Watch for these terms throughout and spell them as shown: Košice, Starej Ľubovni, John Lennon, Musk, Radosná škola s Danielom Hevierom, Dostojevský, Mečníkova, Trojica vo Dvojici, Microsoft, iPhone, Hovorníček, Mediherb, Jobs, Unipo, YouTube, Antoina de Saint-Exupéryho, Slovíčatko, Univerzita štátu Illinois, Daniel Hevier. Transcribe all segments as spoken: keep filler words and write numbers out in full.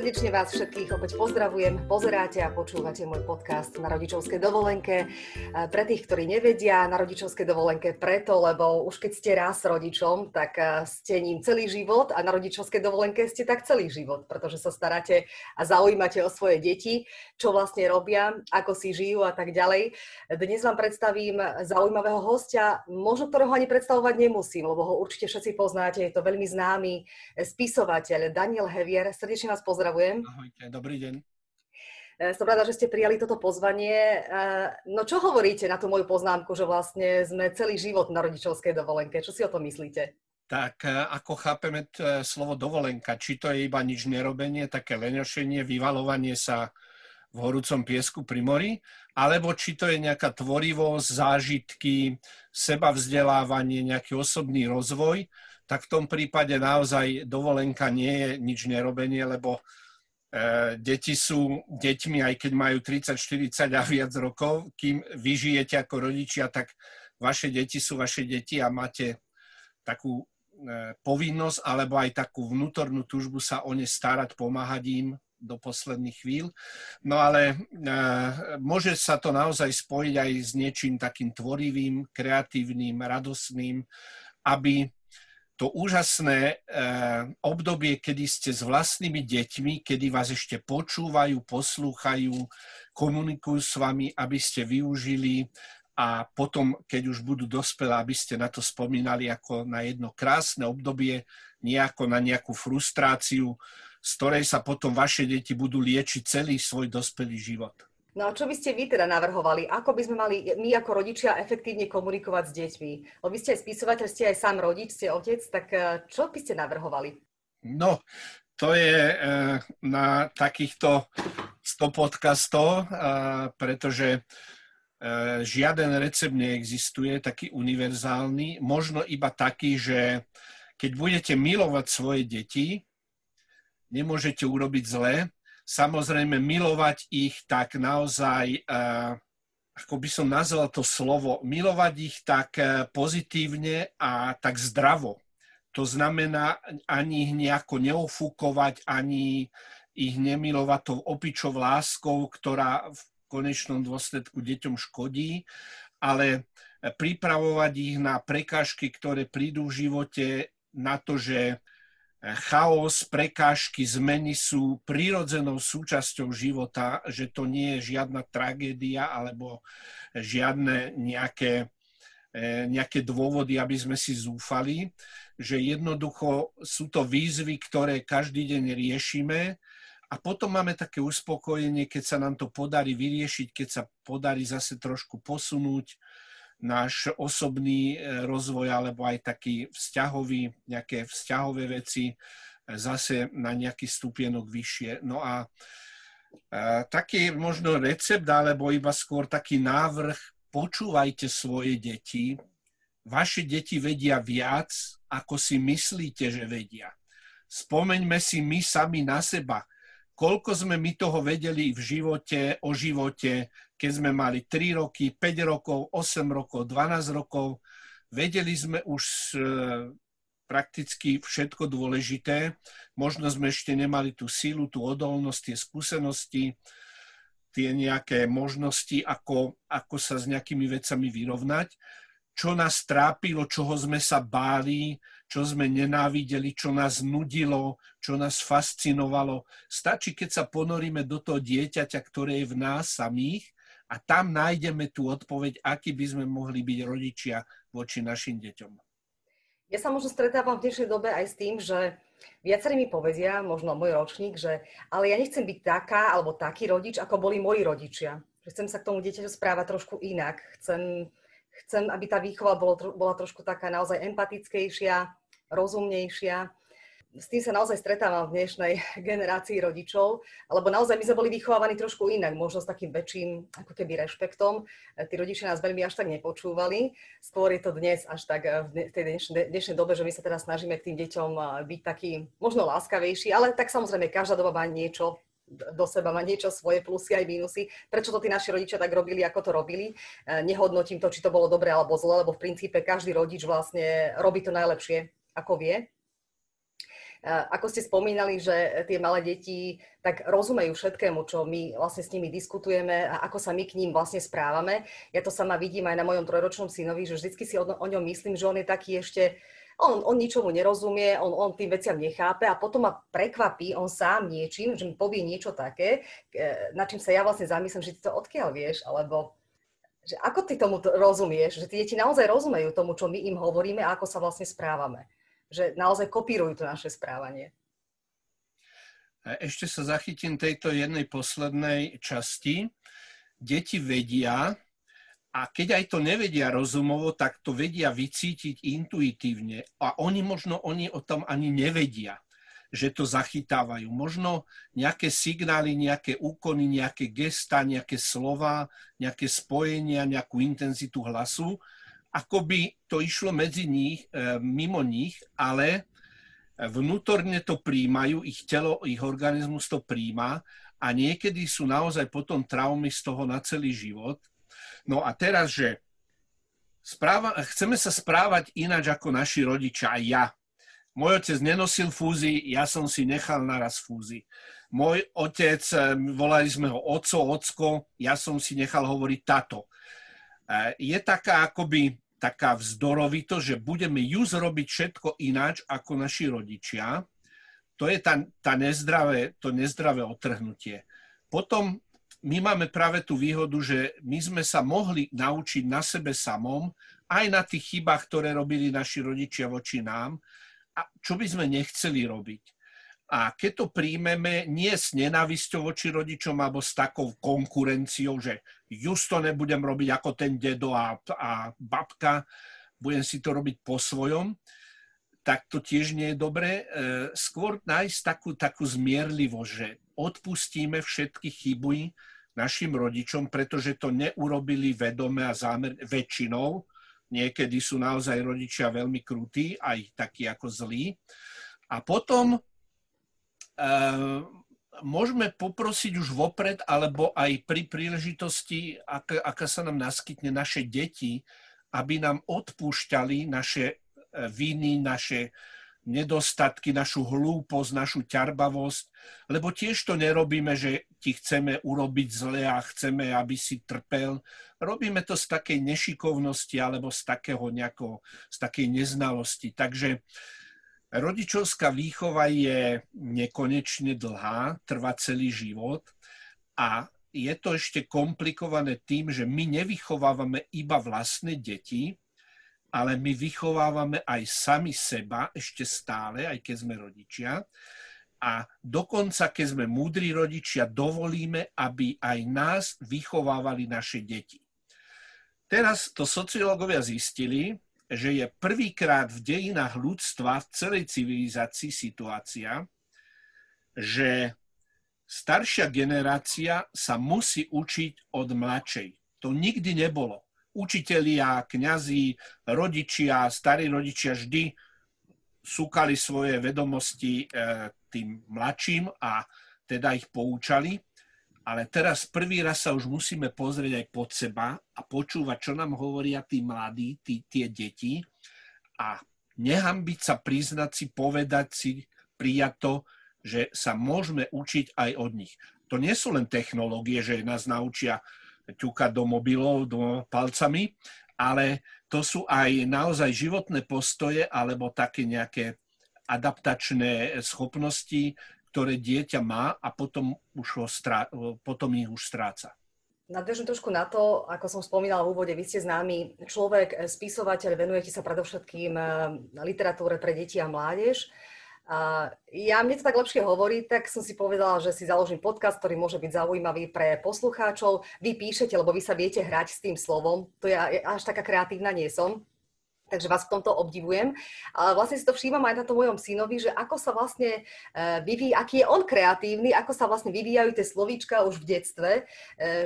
Srdečne vás všetkých opäť pozdravujem. Pozeráte a počúvate môj podcast Na rodičovskej dovolenke. Pre tých, ktorí nevedia, Na rodičovskej dovolenke preto, lebo už keď ste raz rodičom, tak ste ním celý život a na rodičovskej dovolenke ste tak celý život, pretože sa staráte a zaujímate o svoje deti, čo vlastne robia, ako si žijú a tak ďalej. Dnes vám predstavím zaujímavého hostia, možno ktorého ani predstavovať nemusím, lebo ho určite všetci poznáte. Je to veľmi známy spisovateľ Daniel Hevier. Srdečne vás pozdravujem. Ahojte, dobrý deň. Som rada, že ste prijali toto pozvanie. No čo hovoríte na tú moju poznámku, že vlastne sme celý život na rodičovskej dovolenke? Čo si o tom myslíte? Tak ako chápeme t- slovo dovolenka, či to je iba nič nerobenie, také lenošenie, vyvalovanie sa v horúcom piesku pri mori, alebo či to je nejaká tvorivosť, zážitky, sebavzdelávanie, nejaký osobný rozvoj, tak v tom prípade naozaj dovolenka nie je nič nerobenie, lebo e, deti sú deťmi, aj keď majú tridsať, štyridsať a viac rokov, kým vy žijete ako rodičia, tak vaše deti sú vaše deti a máte takú e, povinnosť alebo aj takú vnútornú túžbu sa o ne starať, pomáhať im do posledných chvíľ. No ale e, môže sa to naozaj spojiť aj s niečím takým tvorivým, kreatívnym, radosným, aby to úžasné e, obdobie, kedy ste s vlastnými deťmi, kedy vás ešte počúvajú, poslúchajú, komunikujú s vami, aby ste využili a potom, keď už budú dospelé, aby ste na to spomínali ako na jedno krásne obdobie, nie ako na nejakú frustráciu, z ktorej sa potom vaše deti budú liečiť celý svoj dospelý život. No a čo by ste vy teda navrhovali? Ako by sme mali my ako rodičia efektívne komunikovať s deťmi? Lebo vy ste aj spisovateľ, ste aj sám rodič, ste otec, tak čo by ste navrhovali? No, to je na takýchto sto podcastov, pretože žiaden recept neexistuje, taký univerzálny, možno iba taký, že keď budete milovať svoje deti, nemôžete urobiť zle. Samozrejme, milovať ich tak naozaj, ako by som nazval to slovo, milovať ich tak pozitívne a tak zdravo. To znamená ani ich nejako neofúkovať, ani ich nemilovať tou opičou láskou, ktorá v konečnom dôsledku deťom škodí, ale pripravovať ich na prekážky, ktoré prídu v živote, na to, že chaos, prekážky, zmeny sú prirodzenou súčasťou života, že to nie je žiadna tragédia alebo žiadne nejaké, nejaké dôvody, aby sme si zúfali, že jednoducho sú to výzvy, ktoré každý deň riešime a potom máme také uspokojenie, keď sa nám to podarí vyriešiť, keď sa podarí zase trošku posunúť náš osobný rozvoj alebo aj taký vzťahový, nejaké vzťahové veci zase na nejaký stupienok vyššie. No a, a taký možno recept alebo iba skôr taký návrh, počúvajte svoje deti. Vaše deti vedia viac, ako si myslíte, že vedia. Spomeňme si my sami na seba. Koľko sme my toho vedeli v živote, o živote, keď sme mali tri roky, päť rokov, osem rokov, dvanásť rokov. Vedeli sme už e, prakticky všetko dôležité. Možno sme ešte nemali tú silu, tú odolnosť, tie skúsenosti, tie nejaké možnosti, ako, ako sa s nejakými vecami vyrovnať. Čo nás trápilo, čoho sme sa báli, čo sme nenávideli, čo nás nudilo, čo nás fascinovalo. Stačí, keď sa ponoríme do toho dieťaťa, ktoré je v nás samých a tam nájdeme tú odpoveď, aký by sme mohli byť rodičia voči našim deťom. Ja sa možno stretávam v dnešnej dobe aj s tým, že viacerí mi povedia, možno môj ročník, že ale ja nechcem byť taká alebo taký rodič, ako boli moji rodičia. Chcem sa k tomu dieťaťu správať trošku inak. Chcem, chcem aby tá výchova bolo, bola trošku taká naozaj empatickejšia, rozumnejšia. S tým sa naozaj stretávam v dnešnej generácii rodičov, alebo naozaj my sme boli vychovávaní trošku inak, možno s takým väčším ako keby rešpektom. Tí rodičia nás veľmi až tak nepočúvali. Skôr je to dnes až tak v tej dnešnej, dnešnej dobe, že my sa teraz snažíme k tým deťom byť taký možno láskavejší, ale tak samozrejme každá doba má niečo do seba, má niečo svoje plusy aj mínusy. Prečo to tí naši rodičia tak robili, ako to robili? Nehodnotím to, či to bolo dobre alebo zle, lebo v princípe každý rodič vlastne robí to najlepšie, ako vie. Ako ste spomínali, že tie malé deti tak rozumejú všetkému, čo my vlastne s nimi diskutujeme a ako sa my k ním vlastne správame. Ja to sama vidím aj na mojom trojročnom synovi, že vždycky si o, o ňom myslím, že on je taký ešte, on, on ničomu nerozumie, on, on tým veciam nechápe a potom ma prekvapí on sám niečím, že mi povie niečo také, na čím sa ja vlastne zamyslím, že ty to odkiaľ vieš, alebo že ako ty tomu rozumieš, že tie deti naozaj rozumejú tomu, čo my im hovoríme a ako sa vlastne správame. Že naozaj kopírujú to naše správanie. Ešte sa zachytím tejto jednej poslednej časti. Deti vedia, a keď aj to nevedia rozumovo, tak to vedia vycítiť intuitívne. A oni možno oni o tom ani nevedia, že to zachytávajú. Možno nejaké signály, nejaké úkony, nejaké gestá, nejaké slova, nejaké spojenia, nejakú intenzitu hlasu, ako by to išlo medzi nich, mimo nich, ale vnútorne to príjmajú, ich telo, ich organizmus to príjma a niekedy sú naozaj potom traumy z toho na celý život. No a teraz, že správa, chceme sa správať ináč ako naši rodičia, aj ja. Môj otec nenosil fúzy, ja som si nechal naraz fúzy. Môj otec, volali sme ho oco, ocko, ja som si nechal hovoriť tato. Je taká akoby taká vzdorovito, že budeme ju zrobiť všetko ináč ako naši rodičia. To je tá, tá nezdravé, to nezdravé otrhnutie. Potom my máme práve tú výhodu, že my sme sa mohli naučiť na sebe samom, aj na tých chybách, ktoré robili naši rodičia voči nám, a čo by sme nechceli robiť. A keď to príjmeme nie s nenávisťou voči rodičom alebo s takou konkurenciou, že justo nebudem robiť ako ten dedo a, a babka, budem si to robiť po svojom, tak to tiež nie je dobré. Skôr nájsť takú, takú zmierlivosť, že odpustíme všetky chyby našim rodičom, pretože to neurobili vedome a zámer, väčšinou. Niekedy sú naozaj rodičia veľmi krutí, aj takí ako zlí. A potom Uh, môžeme poprosiť už vopred, alebo aj pri príležitosti, aká, aká sa nám naskytne, naše deti, aby nám odpúšťali naše viny, naše nedostatky, našu hlúposť, našu ťarbavosť, lebo tiež to nerobíme, že ti chceme urobiť zle a chceme, aby si trpel. Robíme to z takej nešikovnosti alebo z takého nejakého, z takej neznalosti. Takže rodičovská výchova je nekonečne dlhá, trvá celý život a je to ešte komplikované tým, že my nevychovávame iba vlastné deti, ale my vychovávame aj sami seba ešte stále, aj keď sme rodičia. A dokonca, keď sme múdri rodičia, dovolíme, aby aj nás vychovávali naše deti. Teraz to sociológovia zistili, že je prvýkrát v dejinách ľudstva, v celej civilizácii situácia, že staršia generácia sa musí učiť od mladšej. To nikdy nebolo. Učitelia, kňazi, rodičia, starí rodičia vždy súkali svoje vedomosti tým mladším a teda ich poučali. Ale teraz prvý raz sa už musíme pozrieť aj pod seba a počúvať, čo nám hovoria tí mladí, tí, tie deti a nehanbiť sa, priznať si, povedať si, prijať to, že sa môžeme učiť aj od nich. To nie sú len technológie, že nás naučia ťukať do mobilov, do palcami, ale to sú aj naozaj životné postoje alebo také nejaké adaptačné schopnosti, ktoré dieťa má a potom, už ho strá, potom ich už stráca. Nadviažem trošku na to, ako som spomínala v úvode, vy ste známy človek, spisovateľ, venujete sa predovšetkým literatúre pre deti a mládež. A ja, mne to tak lepšie hovorí, tak som si povedala, že si založím podcast, ktorý môže byť zaujímavý pre poslucháčov. Vy píšete, lebo vy sa viete hrať s tým slovom. To ja až taká kreatívna nie som. Takže vás v tomto obdivujem. Ale vlastne si to všímam aj na tom mojom synovi, že ako sa vlastne vyvíja, aký je on kreatívny, ako sa vlastne vyvíjajú tie slovíčka už v detstve,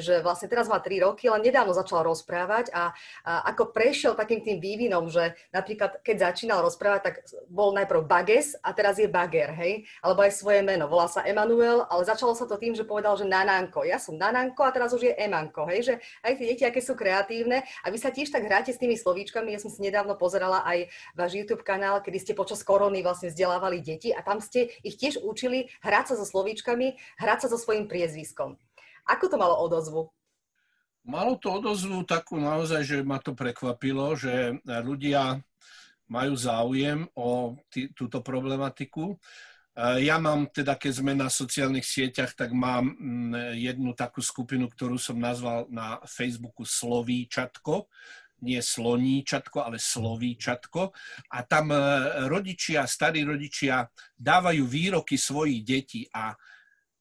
že vlastne teraz má tri roky, len nedávno začal rozprávať a, a ako prešiel takým tým vývinom, že napríklad keď začínal rozprávať, tak bol najprv Bages a teraz je Bager, hej? Alebo aj svoje meno, volá sa Emanuel, ale začalo sa to tým, že povedal, že Nanánko. Ja som Nanánko a teraz už je Emanko, hej? Že aj tie deti, aké sú kreatívne a vy sa tiež tak hráte s tými slovíčkami. Ja som si nedávno nedávno pozerala aj váš YouTube kanál, kedy ste počas korony vlastne vzdelávali deti a tam ste ich tiež učili hrať sa so slovíčkami, hrať sa so svojím priezviskom. Ako to malo odozvu? Malo to odozvu takú naozaj, že ma to prekvapilo, že ľudia majú záujem o tý, túto problematiku. Ja mám, teda keď sme na sociálnych sieťach, tak mám jednu takú skupinu, ktorú som nazval na Facebooku Slovíčatko. Nie Sloníčatko, ale Slovíčatko. A tam rodičia, starí rodičia dávajú výroky svojich detí a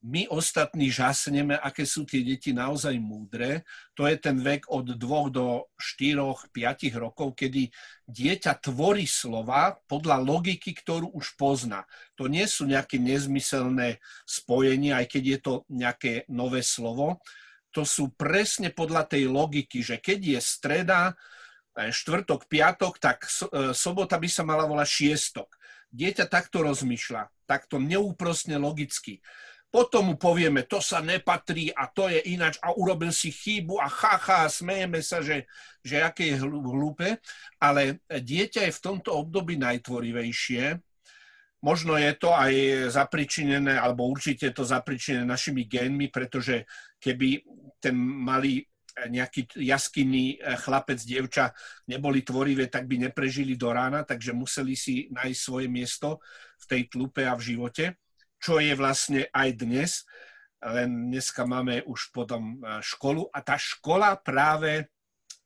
my ostatní žasneme, aké sú tie deti naozaj múdre. To je ten vek od dvoch do štyroch, piatich rokov, kedy dieťa tvorí slova podľa logiky, ktorú už pozná. To nie sú nejaké nezmyselné spojenia, aj keď je to nejaké nové slovo. To sú presne podľa tej logiky, že keď je streda, štvrtok, piatok, tak sobota by sa mala volať šiestok. Dieťa takto rozmýšľa, takto neúprostne logicky. Potom mu povieme, to sa nepatrí a to je ináč a urobil si chybu a chácha a smejeme sa, že, že aké je hlúpe. Ale dieťa je v tomto období najtvorivejšie. Možno je to aj zapričinené, alebo určite je to zapričinené našimi génmi, pretože keby ten malý nejaký jaskyný chlapec, dievča neboli tvorivé, tak by neprežili do rána, takže museli si nájsť svoje miesto v tej tlupe a v živote. Čo je vlastne aj dnes, len dneska máme už potom školu a tá škola práve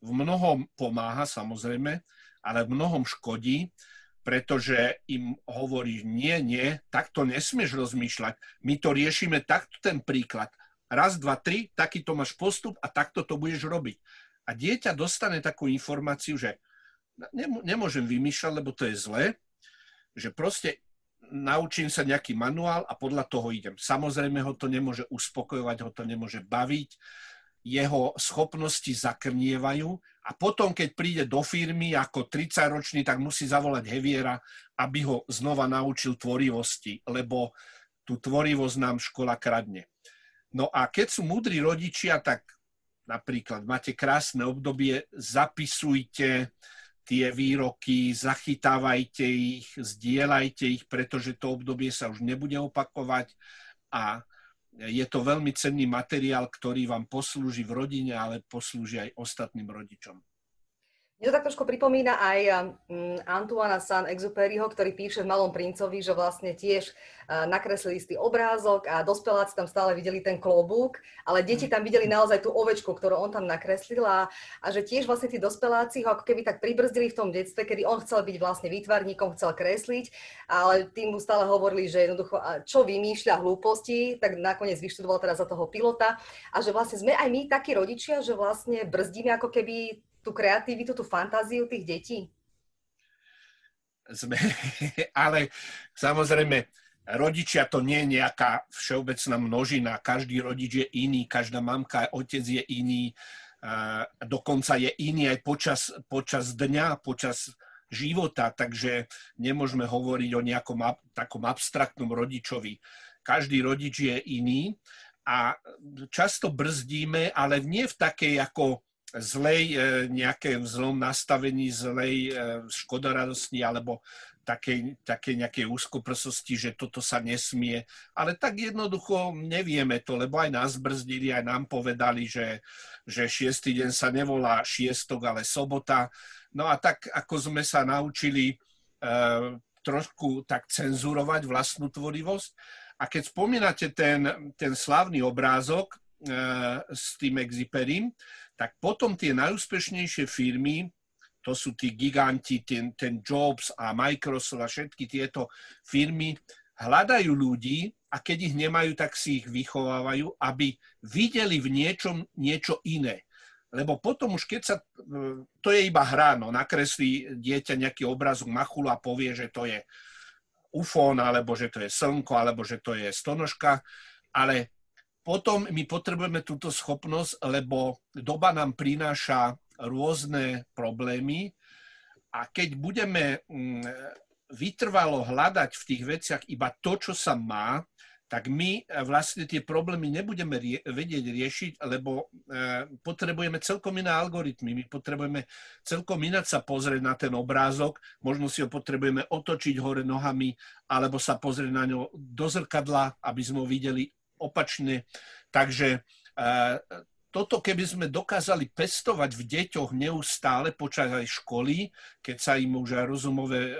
v mnohom pomáha samozrejme, ale v mnohom škodí, pretože im hovorí nie, nie, takto nesmieš rozmýšľať, my to riešime takto ten príklad, raz, dva, tri, takýto máš postup a takto to budeš robiť. A dieťa dostane takú informáciu, že nemôžem vymýšľať, lebo to je zlé, že proste naučím sa nejaký manuál a podľa toho idem. Samozrejme ho to nemôže uspokojovať, ho to nemôže baviť, jeho schopnosti zakrnievajú a potom, keď príde do firmy ako tridsaťročný, tak musí zavolať Heviera, aby ho znova naučil tvorivosti, lebo tú tvorivosť nám škola kradne. No a keď sú múdri rodičia, tak napríklad máte krásne obdobie, zapisujte tie výroky, zachytávajte ich, zdieľajte ich, pretože to obdobie sa už nebude opakovať a je to veľmi cenný materiál, ktorý vám poslúži v rodine, ale poslúži aj ostatným rodičom. Mne to tak trošku pripomína aj Antoina de Saint-Exupéryho, ktorý píše v Malom princovi, že vlastne tiež nakreslil istý obrázok a dospeláci tam stále videli ten klobúk, ale deti tam videli naozaj tú ovečku, ktorú on tam nakreslil a, a že tiež vlastne tí dospeláci ho ako keby tak pribrzdili v tom detstve, kedy on chcel byť vlastne výtvarníkom, chcel kresliť, ale tým mu stále hovorili, že jednoducho čo vymýšľa hlúposti, tak nakoniec vyštudoval teraz za toho pilota a že vlastne sme aj my takí rodičia, že vlastne brzdíme ako keby tú kreativitu, tú fantáziu tých detí? Sme, ale samozrejme, rodičia to nie je nejaká všeobecná množina. Každý rodič je iný, každá mamka, otec je iný, dokonca je iný aj počas, počas dňa, počas života, takže nemôžeme hovoriť o nejakom takom abstraktnom rodičovi. Každý rodič je iný a často brzdíme, ale nie v takej ako zlej, nejaké v zlom nastavení, zlej škodoradosti alebo takej, takej nejakej úzkoprsosti, že toto sa nesmie. Ale tak jednoducho nevieme to, lebo aj nás brzdili, aj nám povedali, že, že šiestý deň sa nevolá šiestok, ale sobota. No a tak, ako sme sa naučili e, trošku tak cenzurovať vlastnú tvorivosť. A keď spomínate ten, ten slávny obrázok, s tým Exuperym, tak potom tie najúspešnejšie firmy, to sú tí giganti, ten, ten Jobs a Microsoft a všetky tieto firmy, hľadajú ľudí a keď ich nemajú, tak si ich vychovávajú, aby videli v niečom niečo iné. Lebo potom už keď sa, to je iba hra, no, nakreslí dieťa nejaký obrazok machulu a povie, že to je ufón, alebo že to je slnko, alebo že to je stonožka, ale potom my potrebujeme túto schopnosť, lebo doba nám prináša rôzne problémy a keď budeme vytrvalo hľadať v tých veciach iba to, čo sa má, tak my vlastne tie problémy nebudeme rie- vedieť riešiť, lebo e, potrebujeme celkom iné algoritmy. My potrebujeme celkom ináč sa pozrieť na ten obrázok, možno si ho potrebujeme otočiť hore nohami, alebo sa pozrieť na ňo do zrkadla, aby sme ho videli opačne. Takže e, toto, keby sme dokázali pestovať v deťoch neustále počas aj školy, keď sa im už aj rozumové e,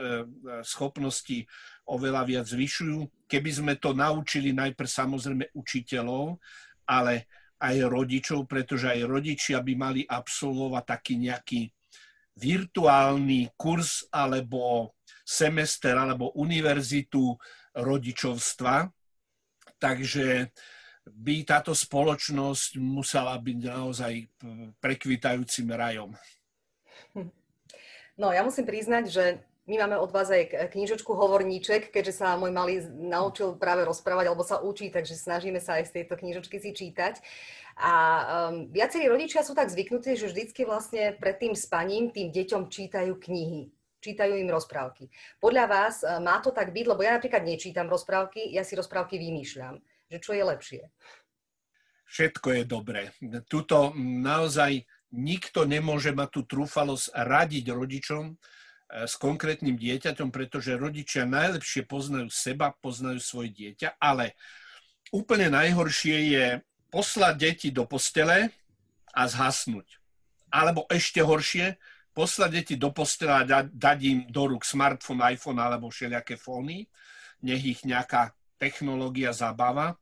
schopnosti oveľa viac zvyšujú. Keby sme to naučili najprv samozrejme učiteľov, ale aj rodičov, pretože aj rodičia by mali absolvovať taký nejaký virtuálny kurz alebo semester alebo univerzitu rodičovstva. Takže by táto spoločnosť musela byť naozaj prekvitajúcim rajom. No, ja musím priznať, že my máme od vás aj knižočku Hovorníček, keďže sa môj malý naučil práve rozprávať, alebo sa učí, takže snažíme sa aj z tejto knižočky si čítať. A um, viacerí rodičia sú tak zvyknutí, že vždycky vlastne pred tým spaním tým deťom čítajú knihy, čítajú im rozprávky. Podľa vás má to tak byť, lebo ja napríklad nečítam rozprávky, ja si rozprávky vymýšľam, že čo je lepšie? Všetko je dobré. Tuto naozaj nikto nemôže mať tú trúfalosť radiť rodičom, s konkrétnym dieťaťom, pretože rodičia najlepšie poznajú seba, poznajú svoje dieťa, ale úplne najhoršie je poslať deti do postele a zhasnúť. Alebo ešte horšie, poslať deti do postela a da- dať im do rúk smartfón, iPhone alebo všelijaké fóny, nech ich nejaká technológia zabáva.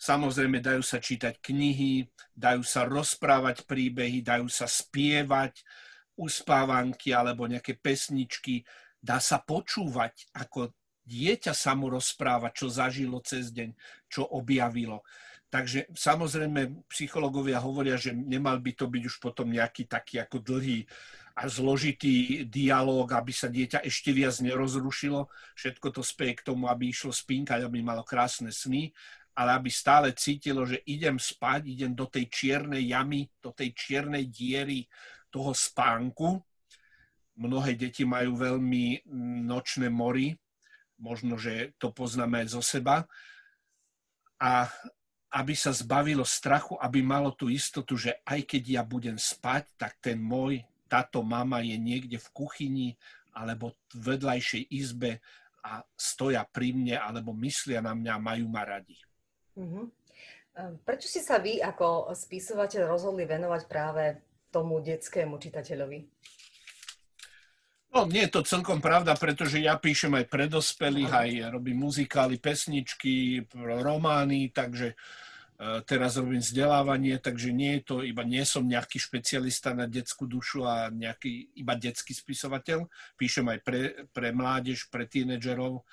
Samozrejme, dajú sa čítať knihy, dajú sa rozprávať príbehy, dajú sa spievať, uspávanky alebo nejaké pesničky, dá sa počúvať, ako dieťa sa mu rozpráva, čo zažilo cez deň, čo objavilo. Takže samozrejme psychológovia hovoria, že nemal by to byť už potom nejaký taký ako dlhý a zložitý dialóg, aby sa dieťa ešte viac nerozrušilo. Všetko to speje k tomu, aby išlo spínkať, aby malo krásne sny, ale aby stále cítilo, že idem spať, idem do tej čiernej jamy, do tej čiernej diery, toho spánku. Mnohé deti majú veľmi nočné mory, možno, že to poznáme aj zo seba. A aby sa zbavilo strachu, aby malo tú istotu, že aj keď ja budem spať, tak ten môj, táto mama je niekde v kuchyni alebo v vedľajšej izbe a stoja pri mne alebo myslia na mňa a majú ma radi. Uh-huh. Prečo si sa vy ako spisovateľ rozhodli venovať práve tomu detskému čitateľovi? No, nie je to celkom pravda, pretože ja píšem aj pre dospelých, aj robím muzikály, pesničky, romány, takže teraz robím vzdelávanie, takže nie je to, iba nie som nejaký špecialista na detskú dušu a nejaký iba detský spisovateľ. Píšem aj pre, pre mládež, pre tínedžerov,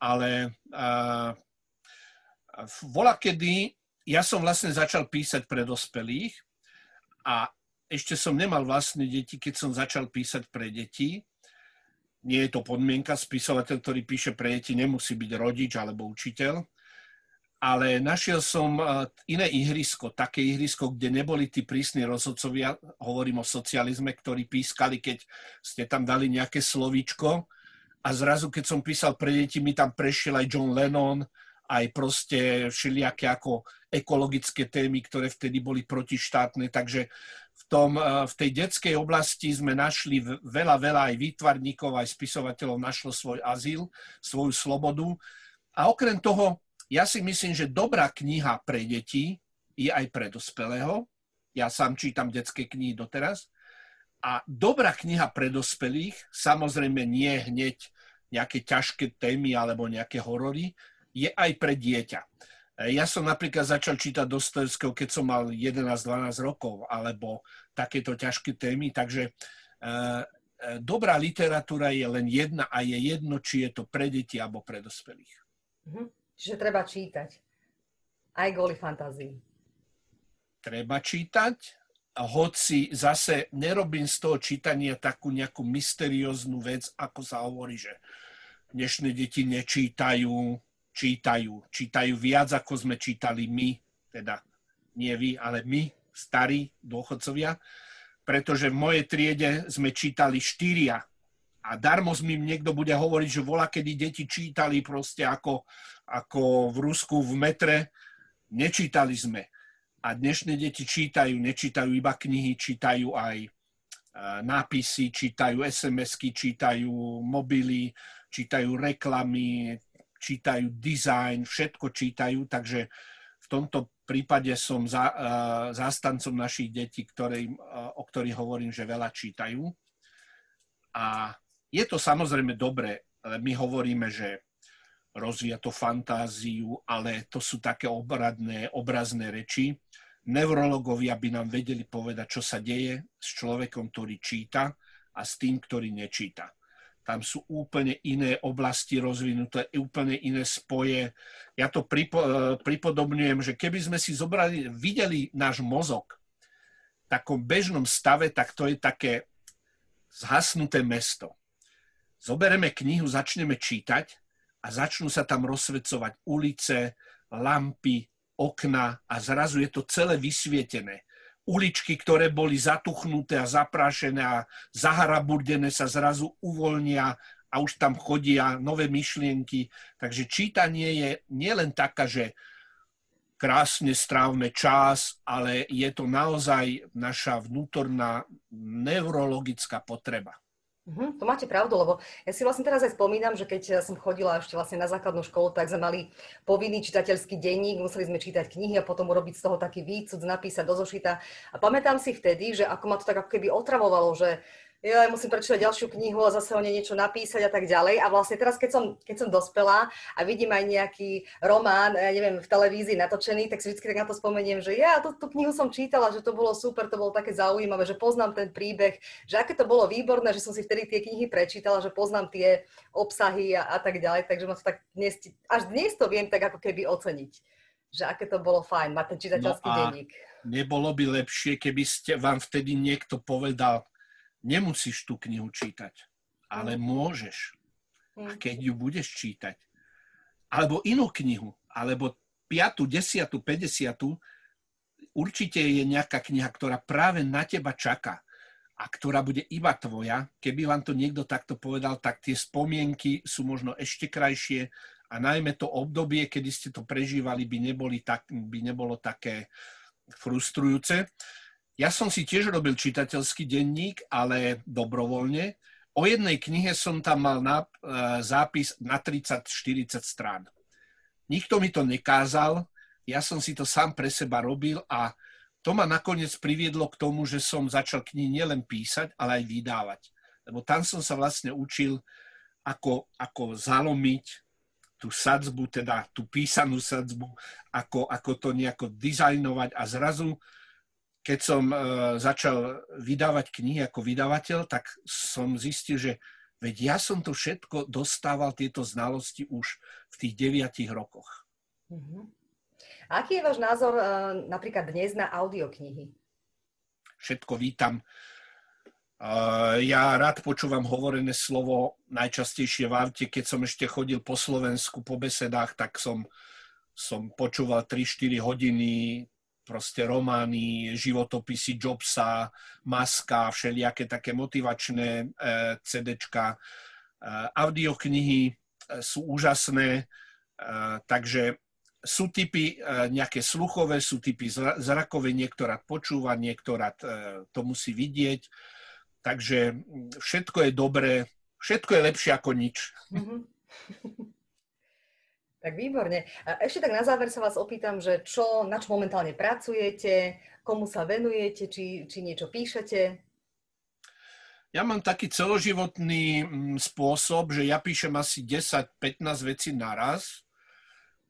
ale a, a volakedy ja som vlastne začal písať pre dospelých a ešte som nemal vlastné deti, keď som začal písať pre deti. Nie je to podmienka, spisovateľ, ktorý píše pre deti, nemusí byť rodič alebo učiteľ. Ale našiel som iné ihrisko, také ihrisko, kde neboli tí prísni rozhodcovia, hovorím o socializme, ktorí pískali, keď ste tam dali nejaké slovíčko. A zrazu, keď som písal pre deti, mi tam prešiel aj John Lennon, aj proste všelijaké ako ekologické témy, ktoré vtedy boli protištátne, takže v, tom, v tej detskej oblasti sme našli veľa, veľa aj výtvarníkov, aj spisovateľov našlo svoj azyl, svoju slobodu. A okrem toho, ja si myslím, že dobrá kniha pre deti je aj pre dospelého. Ja sám čítam detské knihy doteraz. A dobrá kniha pre dospelých, samozrejme nie hneď nejaké ťažké témy alebo nejaké horory, je aj pre dieťa. Ja som napríklad začal čítať Dostojevského, keď som mal jedenásť dvanásť rokov, alebo takéto ťažké témy, takže e, e, dobrá literatúra je len jedna a je jedno, či je to pre deti alebo pre dospelých. Mhm. Čiže treba čítať. Aj kvôli fantázii. Treba čítať, hoci zase nerobím z toho čítania takú nejakú mysterióznu vec, ako sa hovorí, že dnešné deti nečítajú, čítajú. Čítajú viac, ako sme čítali my, teda nie vy, ale my, starí dôchodcovia, pretože v mojej triede sme čítali štyria a A darmo mi niekto bude hovoriť, že volá, kedy deti čítali proste ako, ako v Rusku v metre. Nečítali sme. A dnešné deti čítajú, nečítajú iba knihy, čítajú aj nápisy, čítajú es em esky, čítajú mobily, čítajú reklamy, čítajú design, všetko čítajú. Takže v tomto prípade som za, zástancom našich detí, ktorý, o ktorých hovorím, že veľa čítajú. A je to samozrejme dobre, my hovoríme, že rozvíja to fantáziu, ale to sú také obradné, obrazné reči. Neurologovia by nám vedeli povedať, čo sa deje s človekom, ktorý číta a s tým, ktorý nečíta. Tam sú úplne iné oblasti rozvinuté, úplne iné spoje. Ja to pripo- pripodobňujem, že keby sme si zobrali, videli náš mozog v takom bežnom stave, tak to je také zhasnuté mesto. Zoberieme knihu, začneme čítať a začnú sa tam rozsvecovať ulice, lampy, okna a zrazu je to celé vysvietené. Uličky, ktoré boli zatuchnuté a zaprášené a zaharaburdené, sa zrazu uvoľnia a už tam chodia nové myšlienky. Takže čítanie je nielen taká, že krásne strávme čas, ale je to naozaj naša vnútorná neurologická potreba. Mm-hmm, to máte pravdu, lebo ja si vlastne teraz aj spomínam, že keď som chodila ešte vlastne na základnú školu, tak sme mali povinný čitateľský denník, museli sme čítať knihy a potom urobiť z toho taký výcud, napísať do zošita. A pamätám si vtedy, že ako ma to tak ako keby otravovalo, že ja musím prečítať ďalšiu knihu a zase o nej niečo napísať a tak ďalej. A vlastne teraz, keď som, keď som dospelá a vidím aj nejaký román, ja neviem, v televízii natočený, tak si vždy tak na to spomeniem, že ja tú, tú knihu som čítala, že to bolo super, to bolo také zaujímavé, že poznám ten príbeh, že aké to bolo výborné, že som si vtedy tie knihy prečítala, že poznám tie obsahy a, a tak ďalej. Takže ma to tak dnes, až dnes to viem tak ako keby oceniť, že aké to bolo fajn, má ten čitateľský no denník. Nebolo by lepšie, keby ste vám vtedy niekto povedal: nemusíš tú knihu čítať, ale môžeš. A keď ju budeš čítať, alebo inú knihu, alebo piatu, desiatu, päťdesiatu, určite je nejaká kniha, ktorá práve na teba čaká a ktorá bude iba tvoja. Keby vám to niekto takto povedal, tak tie spomienky sú možno ešte krajšie a najmä to obdobie, kedy ste to prežívali, by, neboli tak, by nebolo také frustrujúce. Ja som si tiež robil čitateľský denník, ale dobrovoľne. O jednej knihe som tam mal na, e, zápis na tridsať štyridsať strán. Nikto mi to nekázal, ja som si to sám pre seba robil a to ma nakoniec priviedlo k tomu, že som začal knihy nielen písať, ale aj vydávať. Lebo tam som sa vlastne učil, ako, ako zalomiť tú sadzbu, teda tú písanú sadzbu, ako, ako to nejako dizajnovať a zrazu keď som začal vydávať knihy ako vydavateľ, tak som zistil, že veď ja som to všetko dostával, tieto znalosti už v tých deviatich rokoch. Uh-huh. A aký je váš názor napríklad dnes na audioknihy? Všetko vítam. Ja rád počúvam hovorené slovo, najčastejšie v aute, keď som ešte chodil po Slovensku, po besedách, tak som, som počúval tri štyri hodiny proste romány, životopisy Jobsa, Muska, všelijaké také motivačné cé déčka. Audioknihy sú úžasné, takže sú typy nejaké sluchové, sú typy zrakové, niektorá počúva, niektorá to musí vidieť. Takže všetko je dobré, všetko je lepšie ako nič. Mm-hmm. Tak výborne. A ešte tak na záver sa vás opýtam, že čo, na čo momentálne pracujete, komu sa venujete, či, či niečo píšete? Ja mám taký celoživotný spôsob, že ja píšem asi desať pätnásť vecí naraz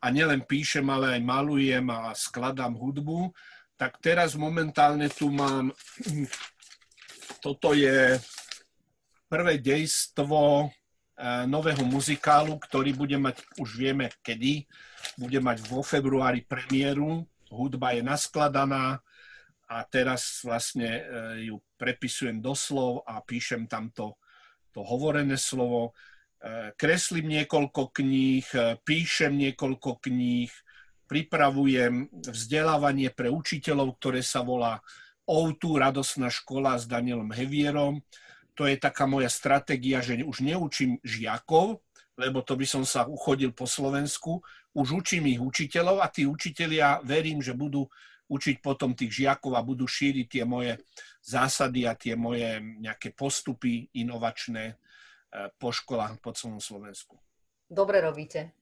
a nielen píšem, ale aj malujem a skladám hudbu. Tak teraz momentálne tu mám, toto je prvé dejstvo nového muzikálu, ktorý bude mať, už vieme kedy, bude mať vo februári premiéru. Hudba je naskladaná a teraz vlastne ju prepisujem do slov a píšem tam to, to hovorené slovo. Kreslím niekoľko kníh, píšem niekoľko kníh, pripravujem vzdelávanie pre učiteľov, ktoré sa volá ó dva Radosná škola s Danielom Hevierom. to je taká moja stratégia, že už neučím žiakov, lebo to by som sa uchodil po Slovensku, už učím ich učiteľov a tí učitelia, verím, že budú učiť potom tých žiakov a budú šíriť tie moje zásady a tie moje nejaké postupy inovačné po školách po celom Slovensku. Dobre robíte.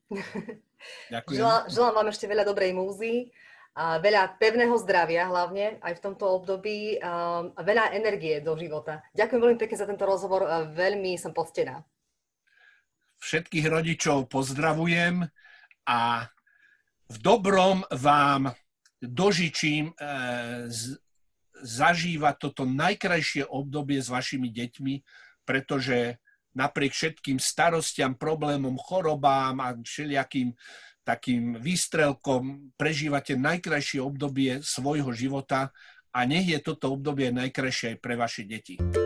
Ďakujem. Želám, želám vám ešte veľa dobrej múzy a veľa pevného zdravia hlavne aj v tomto období a veľa energie do života. Ďakujem veľmi pekne za tento rozhovor, veľmi som poctená. Všetkých rodičov pozdravujem a v dobrom vám dožičím e, z, zažívať toto najkrajšie obdobie s vašimi deťmi, pretože napriek všetkým starostiam, problémom, chorobám a všelijakým takým výstrelkom prežívate najkrajšie obdobie svojho života a nech je toto obdobie najkrajšie aj pre vaše deti.